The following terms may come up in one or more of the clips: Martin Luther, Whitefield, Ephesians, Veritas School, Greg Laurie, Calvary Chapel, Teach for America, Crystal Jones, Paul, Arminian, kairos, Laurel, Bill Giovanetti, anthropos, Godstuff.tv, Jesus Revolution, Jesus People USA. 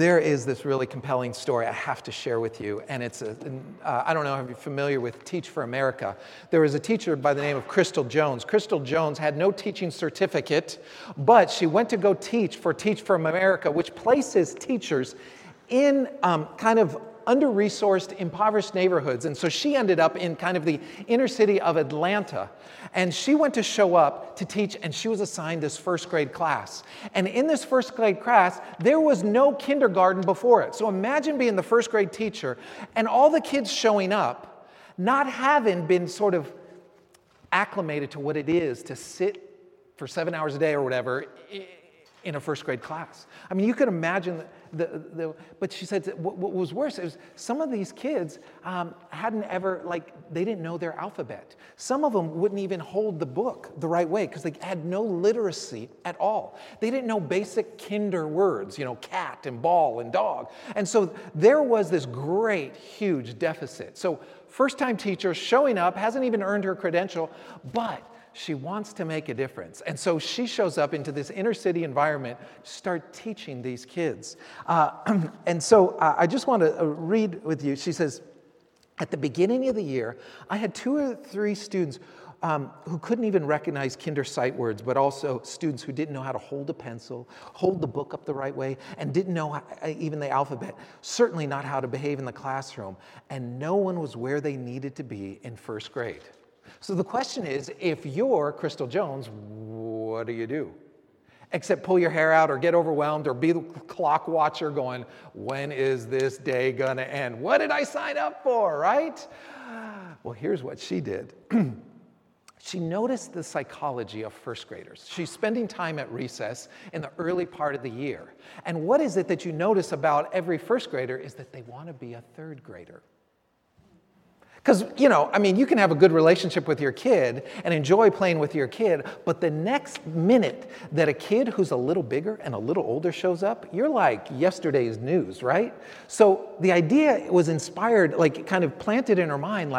there is this really compelling story I have to share with you. And it's, I don't know if you're familiar with Teach for America. There was a teacher by the name of Crystal Jones. Crystal Jones had no teaching certificate, but she went to go teach for Teach for America, which places teachers in kind of under-resourced, impoverished neighborhoods. And so she ended up in kind of the inner city of Atlanta. And she went to show up to teach, and she was assigned this first grade class. And in this first grade class, there was no kindergarten before it. So imagine being the first grade teacher and all the kids showing up, not having been sort of acclimated to what it is to sit for 7 hours a day or whatever in a first grade class. I mean, you could imagine but she said what was worse is some of these kids hadn't ever, they didn't know their alphabet. Some of them wouldn't even hold the book the right way because they had no literacy at all. They didn't know basic kinder words, cat and ball and dog. And so there was this great, huge deficit. So first-time teacher showing up, hasn't even earned her credential, but she wants to make a difference. And so she shows up into this inner city environment to start teaching these kids. And so I just want to read with you. She says, at the beginning of the year, I had 2 or 3 students who couldn't even recognize kinder sight words, but also students who didn't know how to hold a pencil, hold the book up the right way, and didn't know even the alphabet, certainly not how to behave in the classroom. And no one was where they needed to be in first grade. So the question is, if you're Crystal Jones, what do you do? Except pull your hair out or get overwhelmed or be the clock watcher going, when is this day going to end? What did I sign up for, right? Well, here's what she did. She noticed the psychology of first graders. She's spending time at recess in the early part of the year. And what is it that you notice about every first grader is that they want to be a third grader. Because, you can have a good relationship with your kid and enjoy playing with your kid, but the next minute that a kid who's a little bigger and a little older shows up, you're like yesterday's news, right? So the idea was inspired, kind of planted in her mind,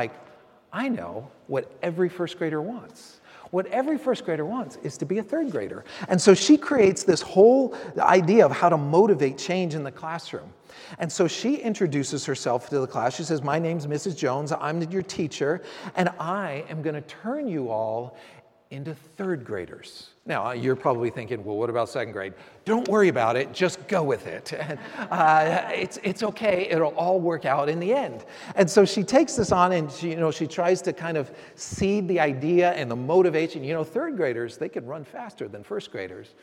I know what every first grader wants. What every first grader wants is to be a third grader. And so she creates this whole idea of how to motivate change in the classroom. And so she introduces herself to the class. She says, my name's Mrs. Jones, I'm your teacher, and I am going to turn you all into third graders. Now, you're probably thinking, well, what about second grade? Don't worry about it, just go with it. And, it's okay, it'll all work out in the end. And so she takes this on and she tries to kind of seed the idea and the motivation. Third graders, they can run faster than first graders.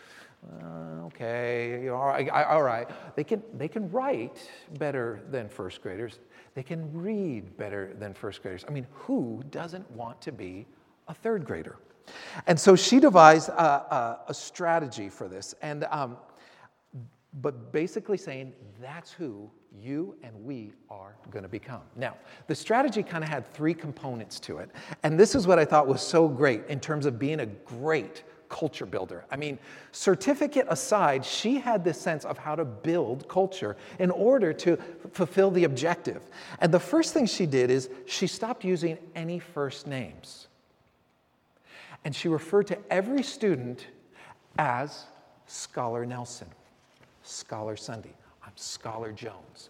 Okay, all right. They can write better than first graders. They can read better than first graders. I mean, who doesn't want to be a third grader? And so she devised a strategy for this, and but basically saying that's who you and we are going to become. Now, the strategy kind of had 3 components to it, and this is what I thought was so great in terms of being a great culture builder. I mean, certificate aside, she had this sense of how to build culture in order to fulfill the objective. And the first thing she did is she stopped using any first names. And she referred to every student as Scholar Nelson, Scholar Sunday, I'm Scholar Jones.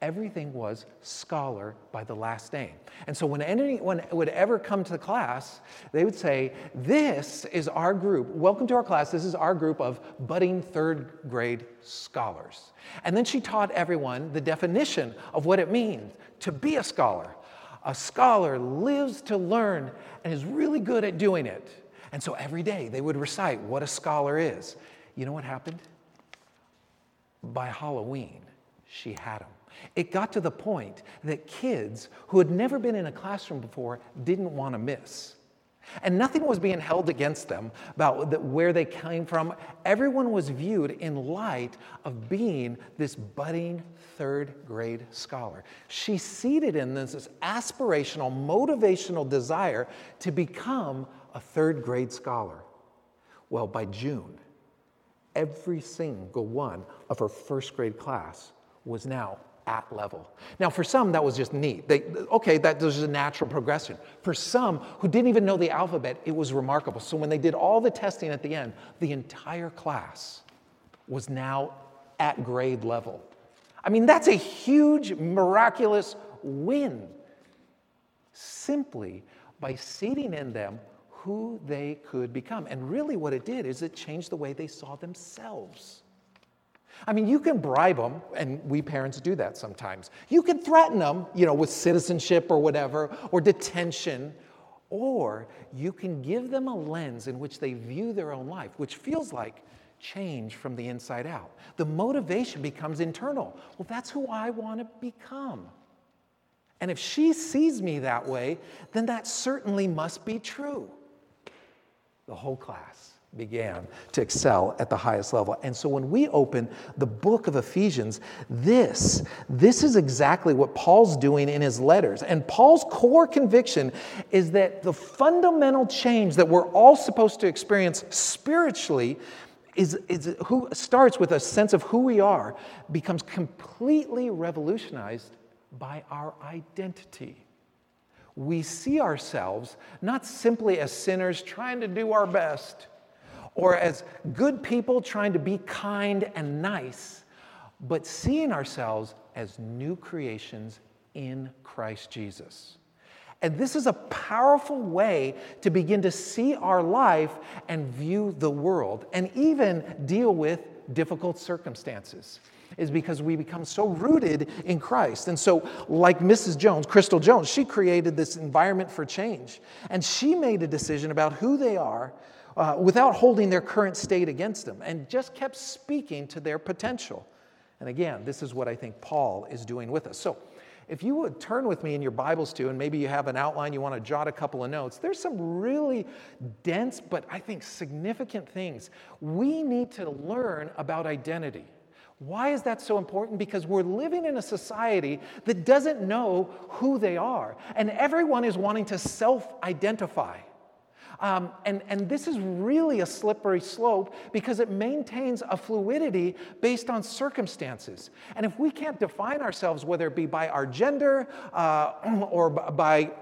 Everything was Scholar by the last name. And so when anyone would ever come to the class, they would say, this is our group. Welcome to our class. This is our group of budding third grade scholars. And then she taught everyone the definition of what it means to be a scholar. A scholar lives to learn and is really good at doing it. And so every day they would recite what a scholar is. You know what happened? By Halloween, she had them. It got to the point that kids who had never been in a classroom before didn't want to miss. And nothing was being held against them about where they came from. Everyone was viewed in light of being this budding third grade scholar. She seeded in this aspirational, motivational desire to become a third grade scholar. Well, by June, every single one of her first grade class was now at level. Now, for some, that was just neat. That was a natural progression. For some who didn't even know the alphabet, it was remarkable. So when they did all the testing at the end, the entire class was now at grade level. I mean, that's a huge, miraculous win simply by seeding in them who they could become. And really what it did is it changed the way they saw themselves. I mean, you can bribe them, and we parents do that sometimes. You can threaten them, with citizenship or whatever, or detention, or you can give them a lens in which they view their own life, which feels like change from the inside out. The motivation becomes internal. Well, that's who I want to become. And if she sees me that way, then that certainly must be true. The whole class began to excel at the highest level. And so when we open the book of Ephesians, this is exactly what Paul's doing in his letters. And Paul's core conviction is that the fundamental change that we're all supposed to experience spiritually who starts with a sense of who we are, becomes completely revolutionized by our identity. We see ourselves not simply as sinners trying to do our best, or as good people trying to be kind and nice, but seeing ourselves as new creations in Christ Jesus. And this is a powerful way to begin to see our life and view the world, and even deal with difficult circumstances, is because we become so rooted in Christ. And so, like Mrs. Jones, Crystal Jones, she created this environment for change, and she made a decision about who they are without holding their current state against them, and just kept speaking to their potential. And again, this is what I think Paul is doing with us. So, if you would turn with me in your Bibles to, and maybe you have an outline, you want to jot a couple of notes, there's some really dense, but I think significant things we need to learn about identity. Why is that so important? Because we're living in a society that doesn't know who they are, and everyone is wanting to self-identify. And this is really a slippery slope because it maintains a fluidity based on circumstances. And if we can't define ourselves, whether it be by our gender or by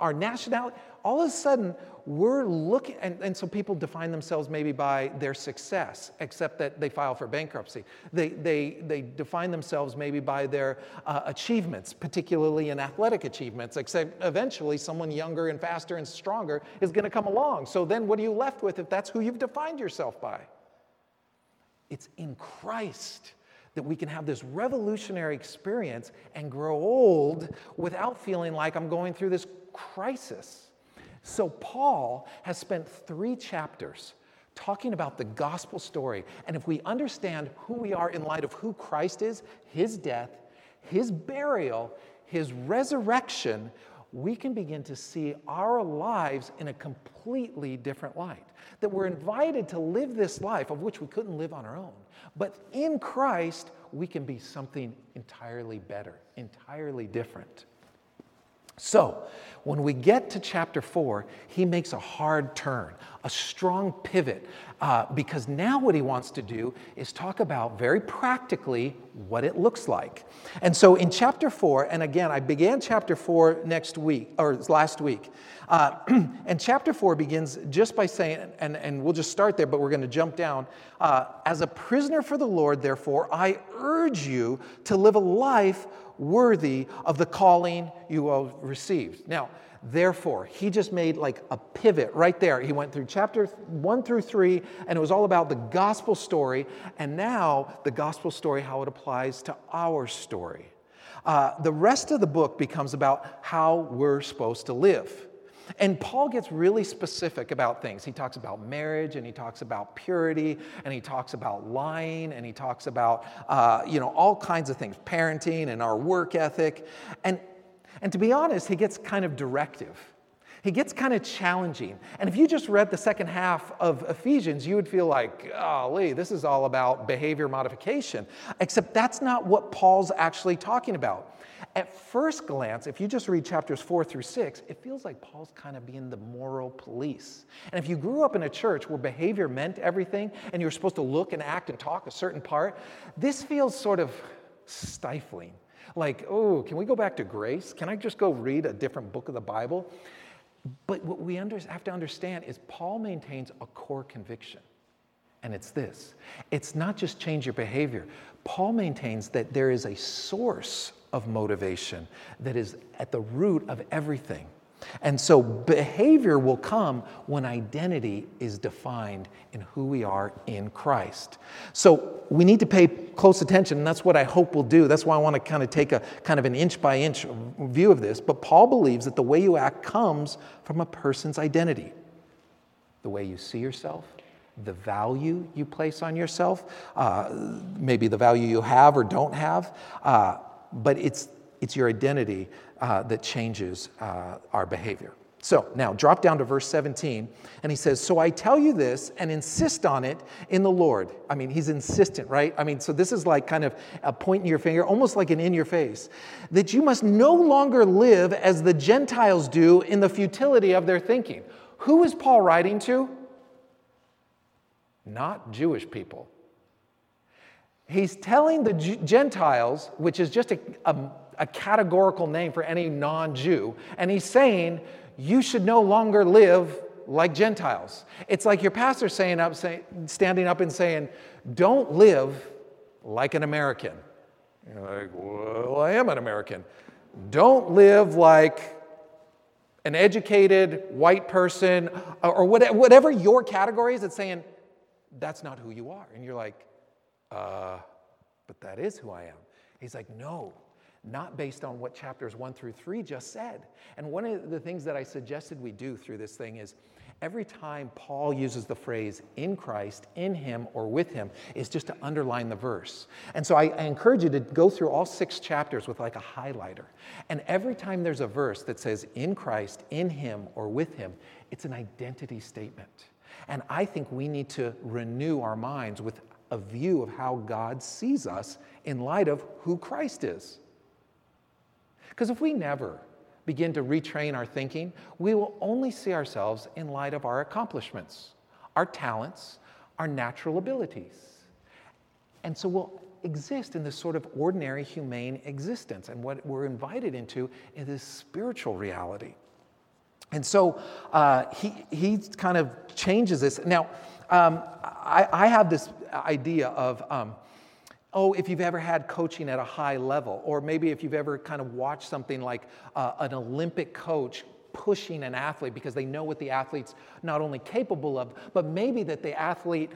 our nationality, all of a sudden we're looking, and so people define themselves maybe by their success, except that they file for bankruptcy. They define themselves maybe by their achievements, particularly in athletic achievements, except eventually someone younger and faster and stronger is going to come along. So then what are you left with if that's who you've defined yourself by? It's in Christ that we can have this revolutionary experience and grow old without feeling like I'm going through this crisis. So Paul has spent 3 chapters talking about the gospel story. And if we understand who we are in light of who Christ is, his death, his burial, his resurrection, we can begin to see our lives in a completely different light. That we're invited to live this life of which we couldn't live on our own. But in Christ, we can be something entirely better, entirely different. So, when we get to chapter 4, he makes a hard turn, a strong pivot, because now what he wants to do is talk about very practically what it looks like. And so in chapter 4, and again, I began chapter 4 last week, and chapter 4 begins just by saying, and we'll just start there, but we're going to jump down, as a prisoner for the Lord, therefore, I urge you to live a life worthy of the calling you have received. Now, therefore, he just made like a pivot right there. He went through chapter 1 through 3, and it was all about the gospel story, and now the gospel story, how it applies to our story. The rest of the book becomes about how we're supposed to live. And Paul gets really specific about things. He talks about marriage, and he talks about purity, and he talks about lying, and he talks about all kinds of things, parenting and our work ethic. And to be honest, he gets kind of directive. He gets kind of challenging. And if you just read the second half of Ephesians, you would feel like, golly, this is all about behavior modification. Except that's not what Paul's actually talking about. At first glance, if you just read chapters 4 through 6, it feels like Paul's kind of being the moral police. And if you grew up in a church where behavior meant everything, and you were supposed to look and act and talk a certain part, this feels sort of stifling. Like, oh, can we go back to grace? Can I just go read a different book of the Bible? But what we have to understand is Paul maintains a core conviction. and it's this. It's not just change your behavior. Paul maintains that there is a source of motivation that is at the root of everything. And so behavior will come when identity is defined in who we are in Christ. So we need to pay close attention, and that's what I hope we'll do. That's why I want to kind of take a kind of an inch-by-inch view of this. But Paul believes that the way you act comes from a person's identity. The way you see yourself, the value you place on yourself, maybe the value you have or don't have, but it's your identity that changes our behavior. So now drop down to verse 17, and he says, so I tell you this and insist on it in the Lord. I mean, he's insistent, right? I mean, so this is like kind of a point in your finger, almost like an in your face, that you must no longer live as the Gentiles do in the futility of their thinking. Who is Paul writing to? Not Jewish people. He's telling the Gentiles, which is just a categorical name for any non-Jew, and he's saying, you should no longer live like Gentiles. It's like your pastor standing up and saying, don't live like an American. You're like, well, I am an American. Don't live like an educated white person, or whatever your category is. It's saying, that's not who you are. And you're like, but that is who I am. He's like, no, not based on what chapters 1-3 just said. And one of the things that I suggested we do through this thing is every time Paul uses the phrase in Christ, in him, or with him, is just to underline the verse. And so I encourage you to go through all 6 chapters with like a highlighter. And every time there's a verse that says in Christ, in him, or with him, it's an identity statement. And I think we need to renew our minds with a view of how God sees us in light of who Christ is. Because if we never begin to retrain our thinking, we will only see ourselves in light of our accomplishments, our talents, our natural abilities. And so we'll exist in this sort of ordinary, humane existence. And what we're invited into is this spiritual reality. And so he kind of changes this. Now, I have this idea of, if you've ever had coaching at a high level, or maybe if you've ever kind of watched something like an Olympic coach pushing an athlete because they know what the athlete's not only capable of, but maybe that the athlete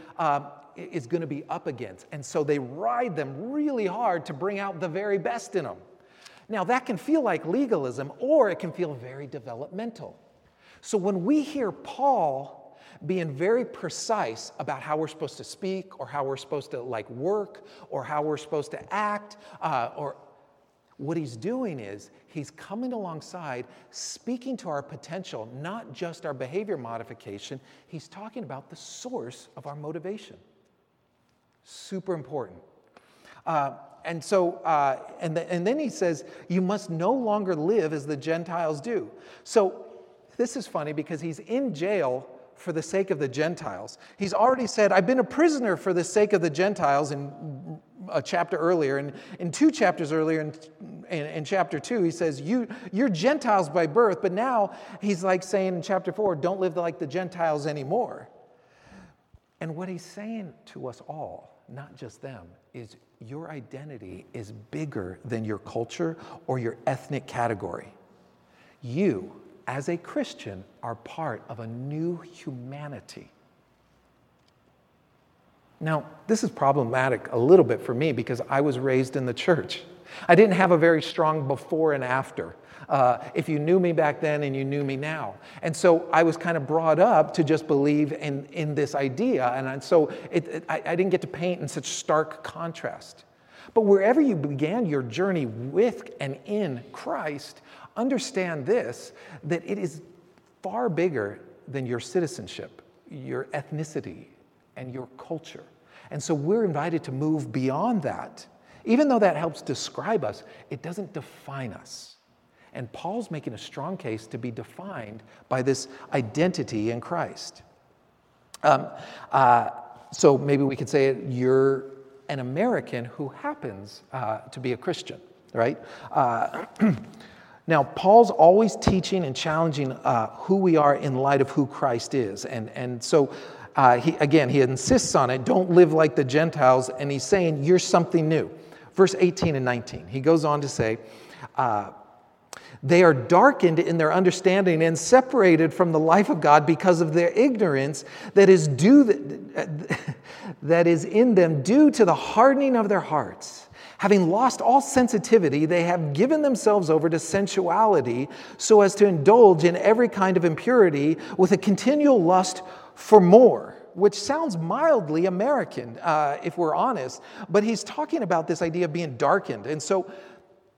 is going to be up against. And so they ride them really hard to bring out the very best in them. Now, that can feel like legalism, or it can feel very developmental. So when we hear Paul being very precise about how we're supposed to speak, or how we're supposed to like work, or how we're supposed to act, or what he's doing is he's coming alongside, speaking to our potential, not just our behavior modification. He's talking about the source of our motivation. Super important. And so, and then he says, you must no longer live as the Gentiles do. So this is funny because he's in jail for the sake of the Gentiles. He's already said, I've been a prisoner for the sake of the Gentiles in a chapter earlier. And in 2 chapters earlier, in chapter 2, he says, you're Gentiles by birth. But now he's like saying in chapter 4, don't live like the Gentiles anymore. And what he's saying to us all, not just them, is your identity is bigger than your culture or your ethnic category. You, as a Christian, are part of a new humanity. Now, this is problematic a little bit for me because I was raised in the church. I didn't have a very strong before and after. If you knew me back then and you knew me now. And so I was kind of brought up to just believe in this idea. And so I didn't get to paint in such stark contrast. But wherever you began your journey with and in Christ, understand this, that it is far bigger than your citizenship, your ethnicity, and your culture. And so we're invited to move beyond that. Even though that helps describe us, it doesn't define us. And Paul's making a strong case to be defined by this identity in Christ. So maybe we could say you're an American who happens to be a Christian, right? Now, Paul's always teaching and challenging who we are in light of who Christ is. And so He insists on it. Don't live like the Gentiles. And he's saying, you're something new. Verse 18 and 19. He goes on to say, they are darkened in their understanding and separated from the life of God because of their ignorance that is in them due to the hardening of their hearts. Having lost all sensitivity, they have given themselves over to sensuality so as to indulge in every kind of impurity with a continual lust for more. Which sounds mildly American, if we're honest, but he's talking about this idea of being darkened. And so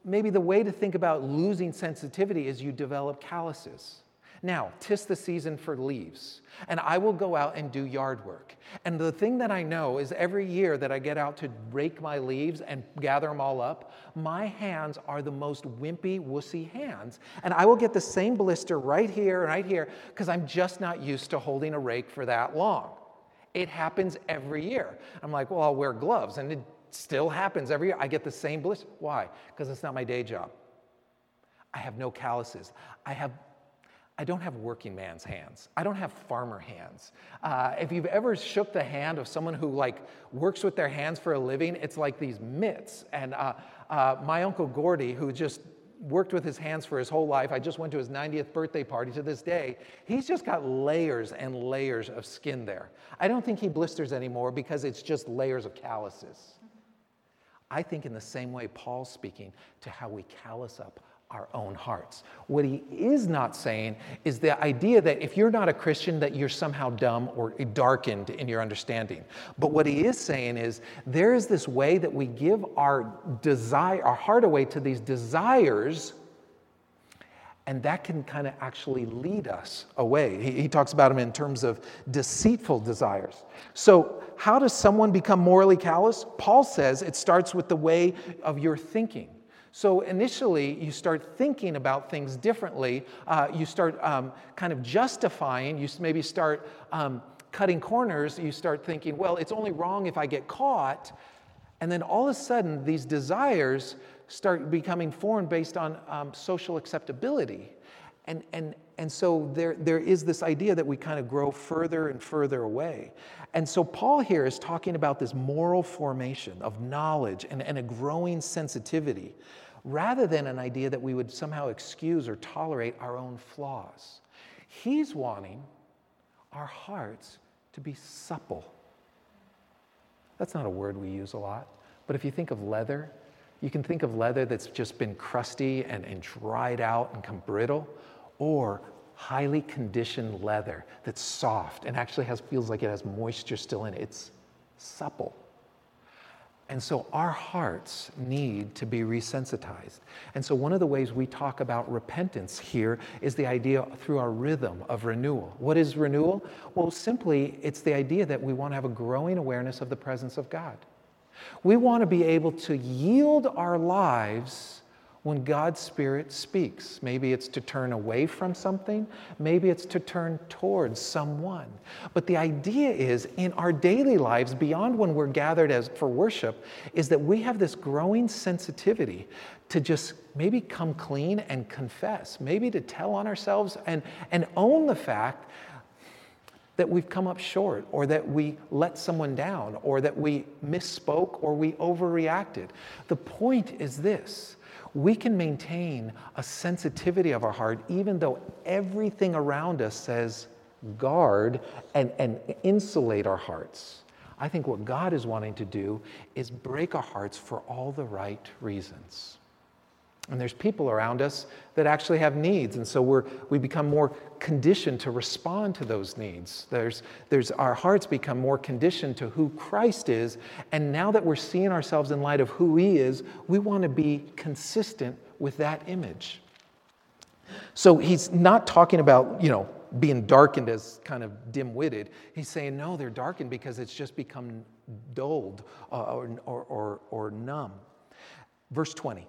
maybe the way to think about losing sensitivity is you develop calluses. Now, 'tis the season for leaves, and I will go out and do yard work. And the thing that I know is every year that I get out to rake my leaves and gather them all up, my hands are the most wimpy, wussy hands. And I will get the same blister right here and right here because I'm just not used to holding a rake for that long. It happens every year. I'm like, well, I'll wear gloves, and it still happens every year. I get the same blister. Why? Because it's not my day job. I have no calluses. I don't have working man's hands. I don't have farmer hands. If you've ever shook the hand of someone who works with their hands for a living, it's like these mitts. And my Uncle Gordy, who just worked with his hands for his whole life, I just went to his 90th birthday party to this day, he's just got layers and layers of skin there. I don't think he blisters anymore because it's just layers of calluses. I think in the same way Paul's speaking to how we callous up our own hearts. What he is not saying is the idea that if you're not a Christian that you're somehow dumb or darkened in your understanding. But what he is saying is there is this way that we give our heart away to these desires, and that can kind of actually lead us away. He talks about them in terms of deceitful desires. So how does someone become morally callous? Paul says it starts with the way of your thinking. So initially, you start thinking about things differently. You start kind of justifying. You maybe start cutting corners. You start thinking, well, it's only wrong if I get caught. And then all of a sudden, these desires start becoming formed based on social acceptability. And so there is this idea that we kind of grow further and further away. And so Paul here is talking about this moral formation of knowledge and a growing sensitivity, rather than an idea that we would somehow excuse or tolerate our own flaws. He's wanting our hearts to be supple. That's not a word we use a lot, but if you think of leather, you can think of leather that's just been crusty and dried out and become brittle, or highly conditioned leather that's soft and actually feels like it has moisture still in it. It's supple. And so our hearts need to be resensitized. And so one of the ways we talk about repentance here is the idea through our rhythm of renewal. What is renewal? Well, simply, it's the idea that we want to have a growing awareness of the presence of God. We want to be able to yield our lives when God's Spirit speaks. Maybe it's to turn away from something. Maybe it's to turn towards someone. But the idea is, in our daily lives, beyond when we're gathered for worship, is that we have this growing sensitivity to just maybe come clean and confess, maybe to tell on ourselves and own the fact that we've come up short, or that we let someone down, or that we misspoke, or we overreacted. The point is this: we can maintain a sensitivity of our heart even though everything around us says guard and insulate our hearts. I think what God is wanting to do is break our hearts for all the right reasons. And there's people around us that actually have needs, and so we become more conditioned to respond to those needs. Our hearts become more conditioned to who Christ is, and now that we're seeing ourselves in light of who He is, we want to be consistent with that image. So he's not talking about, being darkened as kind of dim-witted. He's saying, no, they're darkened because it's just become dulled or numb. Verse 20.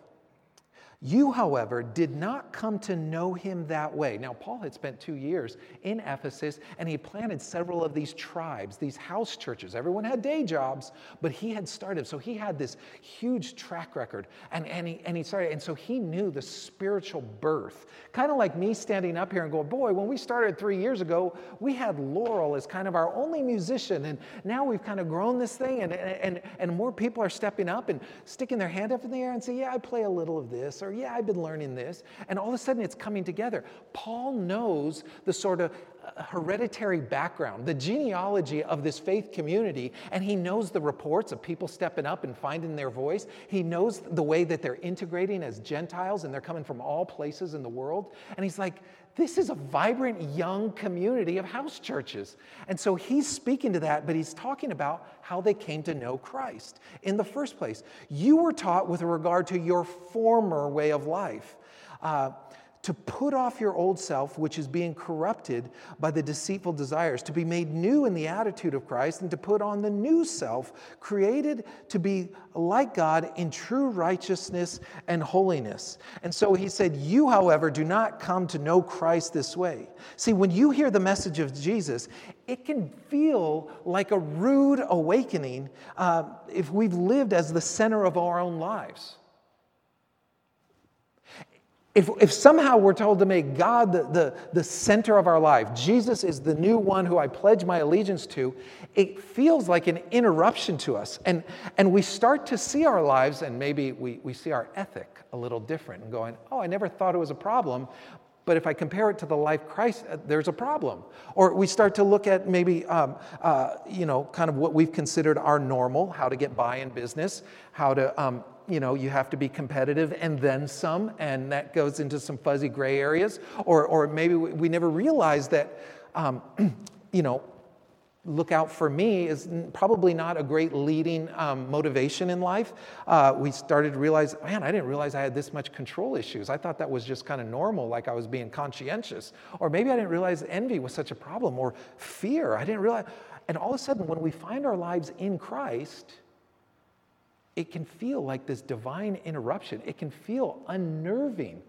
You, however, did not come to know him that way. Now, Paul had spent 2 years in Ephesus, and he planted several of these tribes, these house churches. Everyone had day jobs, but he had started. So he had this huge track record, and he started. And so he knew the spiritual birth. Kind of like me standing up here and going, boy, when we started 3 years ago, we had Laurel as kind of our only musician, and now we've kind of grown this thing, and more people are stepping up and sticking their hand up in the air and say, yeah, I play a little of this, or yeah, I've been learning this. And all of a sudden, it's coming together. Paul knows the sort of hereditary background, the genealogy of this faith community, and he knows the reports of people stepping up and finding their voice. He knows the way that they're integrating as Gentiles, and they're coming from all places in the world. And he's like, this is a vibrant, young community of house churches. And so he's speaking to that, but he's talking about how they came to know Christ in the first place. You were taught with regard to your former way of life, to put off your old self, which is being corrupted by the deceitful desires, to be made new in the attitude of Christ, and to put on the new self, created to be like God in true righteousness and holiness. And so he said, you, however, do not come to know Christ this way. See, when you hear the message of Jesus, it can feel like a rude awakening if we've lived as the center of our own lives. If somehow we're told to make God the center of our life, Jesus is the new one who I pledge my allegiance to, it feels like an interruption to us. And we start to see our lives, and maybe we see our ethic a little different and going, oh, I never thought it was a problem, but if I compare it to the life Christ, there's a problem. Or we start to look at maybe, kind of what we've considered our normal, how to get by in business, how to... you have to be competitive and then some, and that goes into some fuzzy gray areas. Or maybe we never realized that, look out for me is probably not a great leading motivation in life. We started to realize, man, I didn't realize I had this much control issues. I thought that was just kind of normal, like I was being conscientious. Or maybe I didn't realize envy was such a problem, or fear. I didn't realize. And all of a sudden, when we find our lives in Christ, it can feel like this divine interruption. It can feel unnerving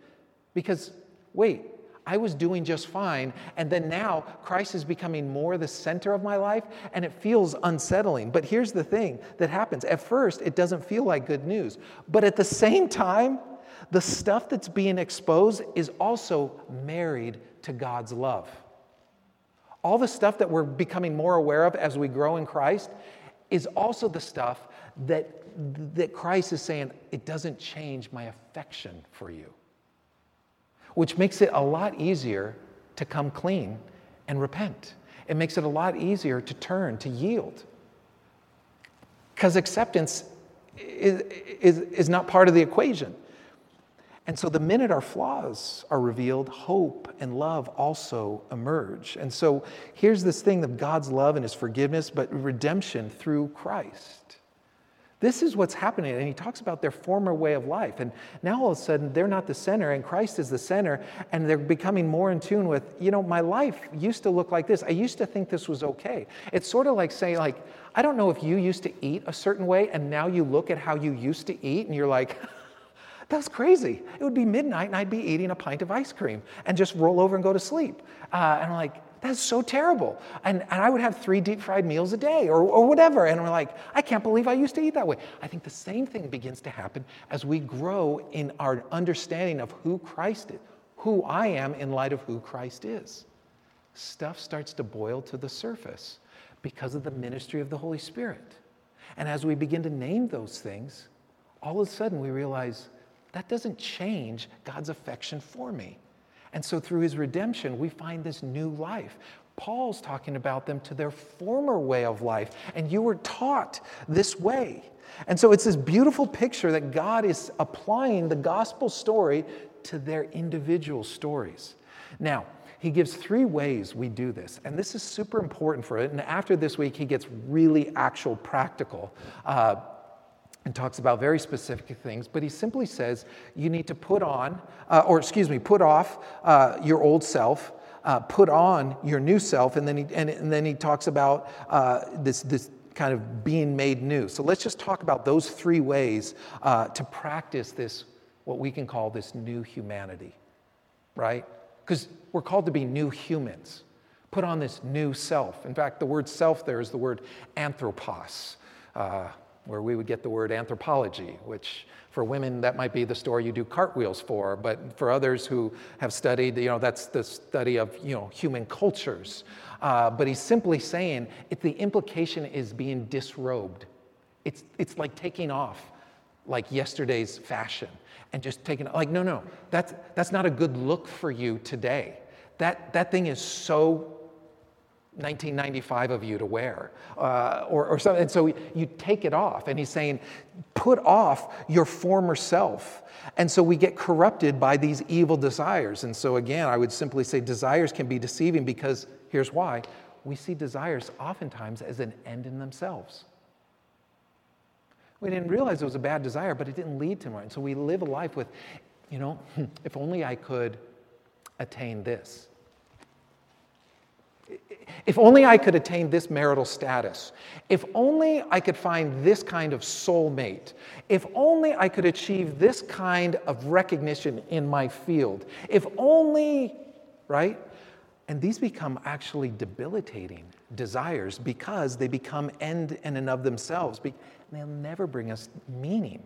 because, wait, I was doing just fine, and then now Christ is becoming more the center of my life, and it feels unsettling. But here's the thing that happens. At first, it doesn't feel like good news. But at the same time, the stuff that's being exposed is also married to God's love. All the stuff that we're becoming more aware of as we grow in Christ is also the stuff that Christ is saying, it doesn't change my affection for you, which makes it a lot easier to come clean and repent. It makes it a lot easier to turn, to yield, because acceptance is not part of the equation. And so the minute our flaws are revealed, hope and love also emerge. And so here's this thing of God's love and his forgiveness, but redemption through Christ. This is what's happening, and he talks about their former way of life, and now all of a sudden, they're not the center, and Christ is the center, and they're becoming more in tune with, my life used to look like this. I used to think this was okay. It's sort of like saying, I don't know if you used to eat a certain way, and now you look at how you used to eat, and you're like, that's crazy. It would be midnight, and I'd be eating a pint of ice cream, and just roll over and go to sleep, and I'm like, that's so terrible. And I would have 3 deep fried meals a day or whatever. And we're like, I can't believe I used to eat that way. I think the same thing begins to happen as we grow in our understanding of who Christ is, who I am in light of who Christ is. Stuff starts to boil to the surface because of the ministry of the Holy Spirit. And as we begin to name those things, all of a sudden we realize that doesn't change God's affection for me. And so through his redemption, we find this new life. Paul's talking about them to their former way of life, and you were taught this way. And so it's this beautiful picture that God is applying the gospel story to their individual stories. Now, he gives 3 ways we do this, and this is super important for it. And after this week, he gets really actual practical and talks about very specific things, but he simply says you need to put off your old self, put on your new self, and then he talks about this kind of being made new. So let's just talk about those 3 ways to practice this. what we can call this new humanity, right? Because we're called to be new humans. Put on this new self. In fact, the word self there is the word anthropos, where we would get the word anthropology, which for women, that might be the store you do cartwheels for, but for others who have studied, that's the study of, human cultures. But he's simply saying the implication is being disrobed. It's like taking off like yesterday's fashion and just taking, no, that's not a good look for you today. That thing is so 1995 of you to wear or something. And so you take it off, and he's saying, put off your former self. And so we get corrupted by these evil desires. And so again, I would simply say desires can be deceiving because here's why. We see desires oftentimes as an end in themselves. We didn't realize it was a bad desire, but it didn't lead to much. So we live a life with, if only I could attain this. If only I could attain this marital status. If only I could find this kind of soulmate. If only I could achieve this kind of recognition in my field. If only, right? And these become actually debilitating desires because they become end in and of themselves. They'll never bring us meaning,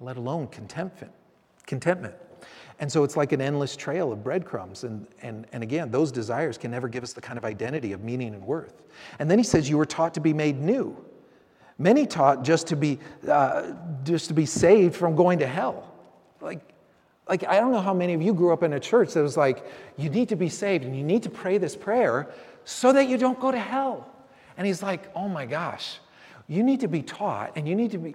let alone contentment. And so it's like an endless trail of breadcrumbs. And again, those desires can never give us the kind of identity of meaning and worth. And then he says, you were taught to be made new. Many taught just to be saved from going to hell. Like I don't know how many of you grew up in a church that was like, you need to be saved and you need to pray this prayer so that you don't go to hell. And he's like, oh my gosh, you need to be taught and you need to be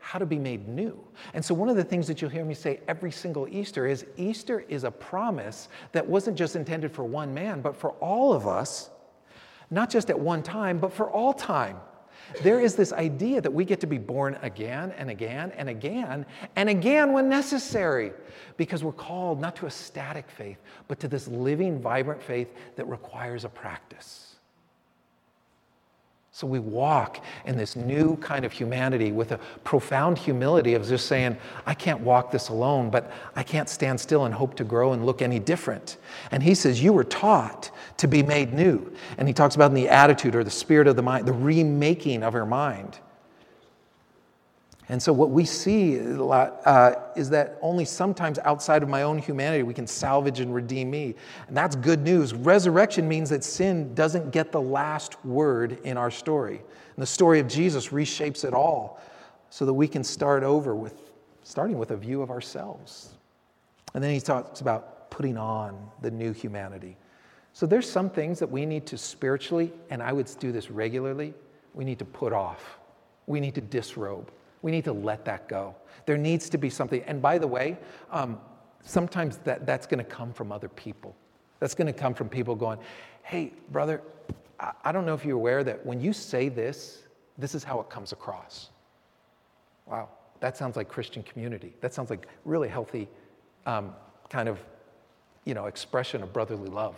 how to be made new. And so one of the things that you'll hear me say every single Easter is a promise that wasn't just intended for one man, but for all of us, not just at one time, but for all time. There is this idea that we get to be born again and again and again and again when necessary, because we're called not to a static faith, but to this living, vibrant faith that requires a practice. So we walk in this new kind of humanity with a profound humility of just saying, I can't walk this alone, but I can't stand still and hope to grow and look any different. And he says, you were taught to be made new. And he talks about in the attitude or the spirit of the mind, the remaking of our mind. And so what we see a lot is that only sometimes outside of my own humanity we can salvage and redeem me. And that's good news. Resurrection means that sin doesn't get the last word in our story. And the story of Jesus reshapes it all so that we can start over starting with a view of ourselves. And then he talks about putting on the new humanity. So there's some things that we need to spiritually, and I would do this regularly, we need to put off. We need to disrobe. We need to let that go. There needs to be something. And by the way, sometimes that's going to come from other people. That's going to come from people going, hey, brother, I don't know if you're aware that when you say this, this is how it comes across. Wow, that sounds like Christian community. That sounds like really healthy kind of, expression of brotherly love.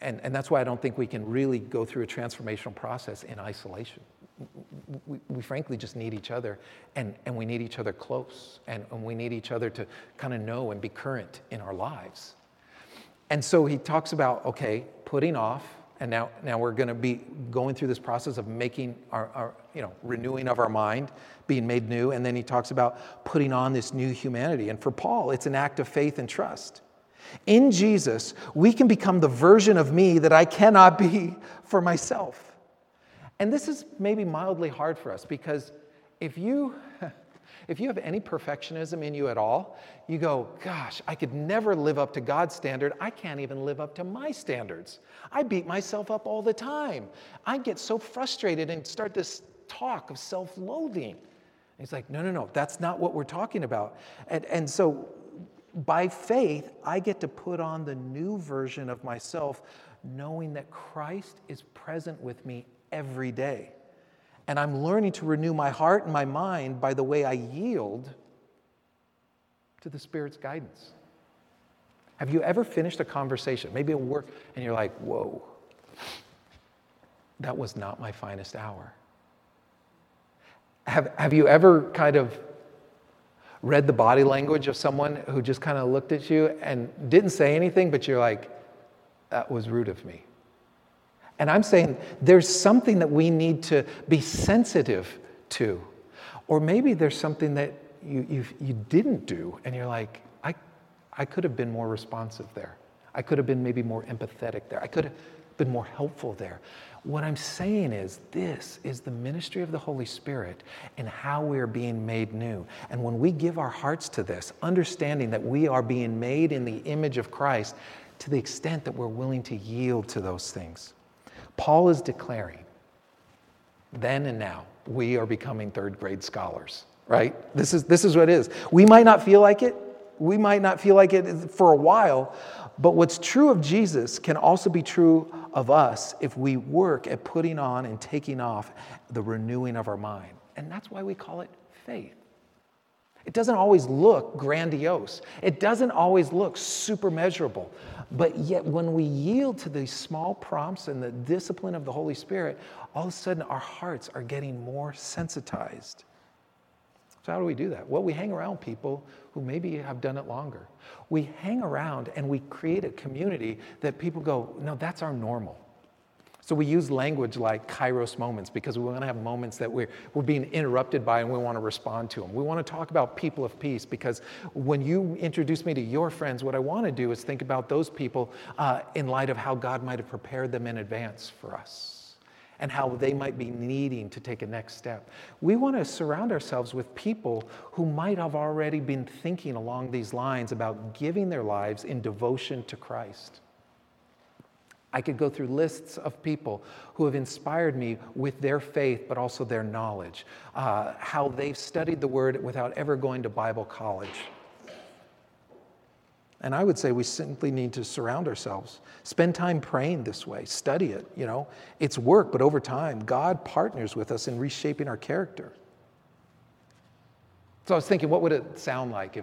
And that's why I don't think we can really go through a transformational process in isolation. We frankly just need each other, and we need each other close, and we need each other to kind of know and be current in our lives. And so he talks about, putting off, and now we're going to be going through this process of making our renewing of our mind, being made new, and then he talks about putting on this new humanity. And for Paul, it's an act of faith and trust. In Jesus, we can become the version of me that I cannot be for myself. And this is maybe mildly hard for us because if you have any perfectionism in you at all, you go, gosh, I could never live up to God's standard. I can't even live up to my standards. I beat myself up all the time. I get so frustrated and start this talk of self-loathing. And he's like, no, that's not what we're talking about. And so by faith, I get to put on the new version of myself, knowing that Christ is present with me every day. And I'm learning to renew my heart and my mind by the way I yield to the Spirit's guidance. Have you ever finished a conversation, maybe at work, and you're like, whoa, that was not my finest hour? Have you ever kind of read the body language of someone who just kind of looked at you and didn't say anything, but you're like, that was rude of me. And I'm saying there's something that we need to be sensitive to. Or maybe there's something that you didn't do, and you're like, I could have been more responsive there. I could have been maybe more empathetic there. I could have been more helpful there. What I'm saying is, this is the ministry of the Holy Spirit and how we are being made new. And when we give our hearts to this, understanding that we are being made in the image of Christ, to the extent that we're willing to yield to those things. Paul is declaring, then and now, we are becoming third grade scholars, right? This is what it is. We might not feel like it. We might not feel like it for a while, but what's true of Jesus can also be true of us if we work at putting on and taking off the renewing of our mind. And that's why we call it faith. It doesn't always look grandiose. It doesn't always look super measurable. But yet when we yield to these small prompts and the discipline of the Holy Spirit, all of a sudden our hearts are getting more sensitized. So how do we do that? Well, we hang around people who maybe have done it longer. We hang around and we create a community that people go, no, that's our normal. So we use language like kairos moments because we want to have moments that we're being interrupted by and we want to respond to them. We want to talk about people of peace because when you introduce me to your friends, what I want to do is think about those people in light of how God might have prepared them in advance for us and how they might be needing to take a next step. We want to surround ourselves with people who might have already been thinking along these lines about giving their lives in devotion to Christ. I could go through lists of people who have inspired me with their faith, but also their knowledge, how they've studied the Word without ever going to Bible college. And I would say we simply need to surround ourselves, spend time praying this way, study it, you know. It's work, but over time, God partners with us in reshaping our character. So I was thinking, what would it sound like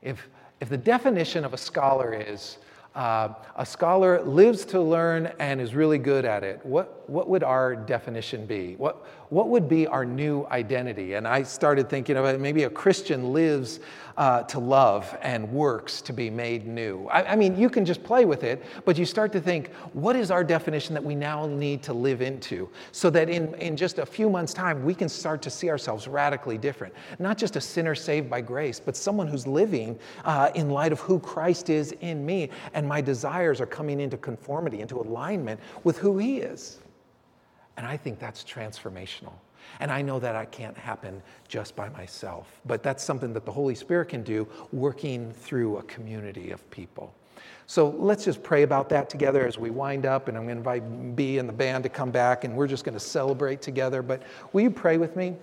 if the definition of a scholar is, a scholar lives to learn and is really good at it. What would our definition be? What would be our new identity? And I started thinking about maybe a Christian lives to love and works to be made new. I mean, you can just play with it, but you start to think, what is our definition that we now need to live into? So that in just a few months' time, we can start to see ourselves radically different. Not just a sinner saved by grace, but someone who's living in light of who Christ is in me, and my desires are coming into conformity, into alignment with who He is. And I think that's transformational. And I know that I can't happen just by myself, but that's something that the Holy Spirit can do, working through a community of people. So let's just pray about that together as we wind up, and I'm going to invite B and the band to come back, and we're just going to celebrate together. But will you pray with me?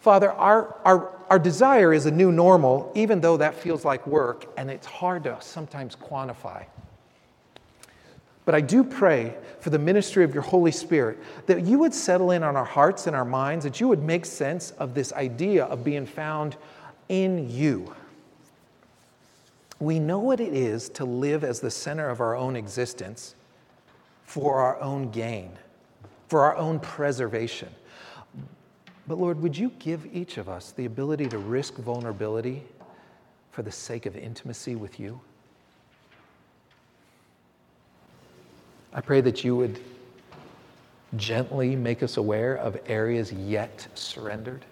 Father, our desire is a new normal, even though that feels like work, and it's hard to sometimes quantify. But I do pray for the ministry of your Holy Spirit, that you would settle in on our hearts and our minds, that you would make sense of this idea of being found in you. We know what it is to live as the center of our own existence for our own gain, for our own preservation. But Lord, would you give each of us the ability to risk vulnerability for the sake of intimacy with you? I pray that you would gently make us aware of areas yet surrendered,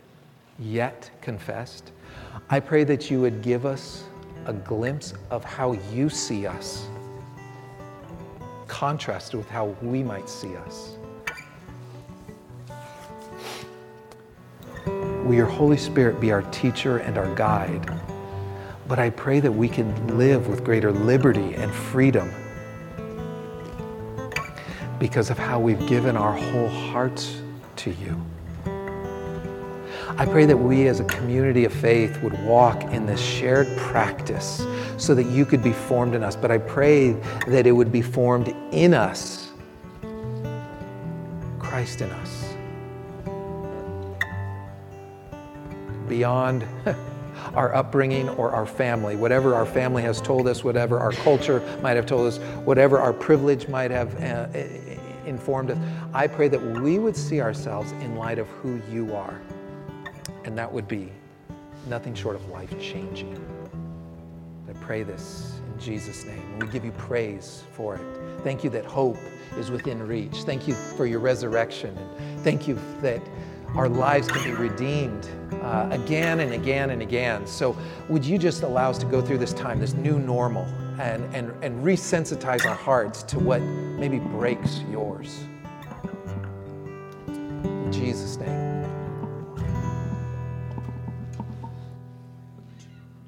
yet confessed. I pray that you would give us a glimpse of how you see us, contrasted with how we might see us. Will your Holy Spirit be our teacher and our guide? But I pray that we can live with greater liberty and freedom because of how we've given our whole hearts to you. I pray that we as a community of faith would walk in this shared practice so that you could be formed in us, but I pray that it would be formed in us, Christ in us, beyond our upbringing or our family, whatever our family has told us, whatever our culture might have told us, whatever our privilege might have informed us. I pray that we would see ourselves in light of who you are, and that would be nothing short of life-changing. I pray this in Jesus' name. And we give you praise for it. Thank you that hope is within reach. Thank you for your resurrection. And thank you that our lives can be redeemed again and again and again. So would you just allow us to go through this time, this new normal, and resensitize our hearts to what maybe breaks yours. In Jesus' name.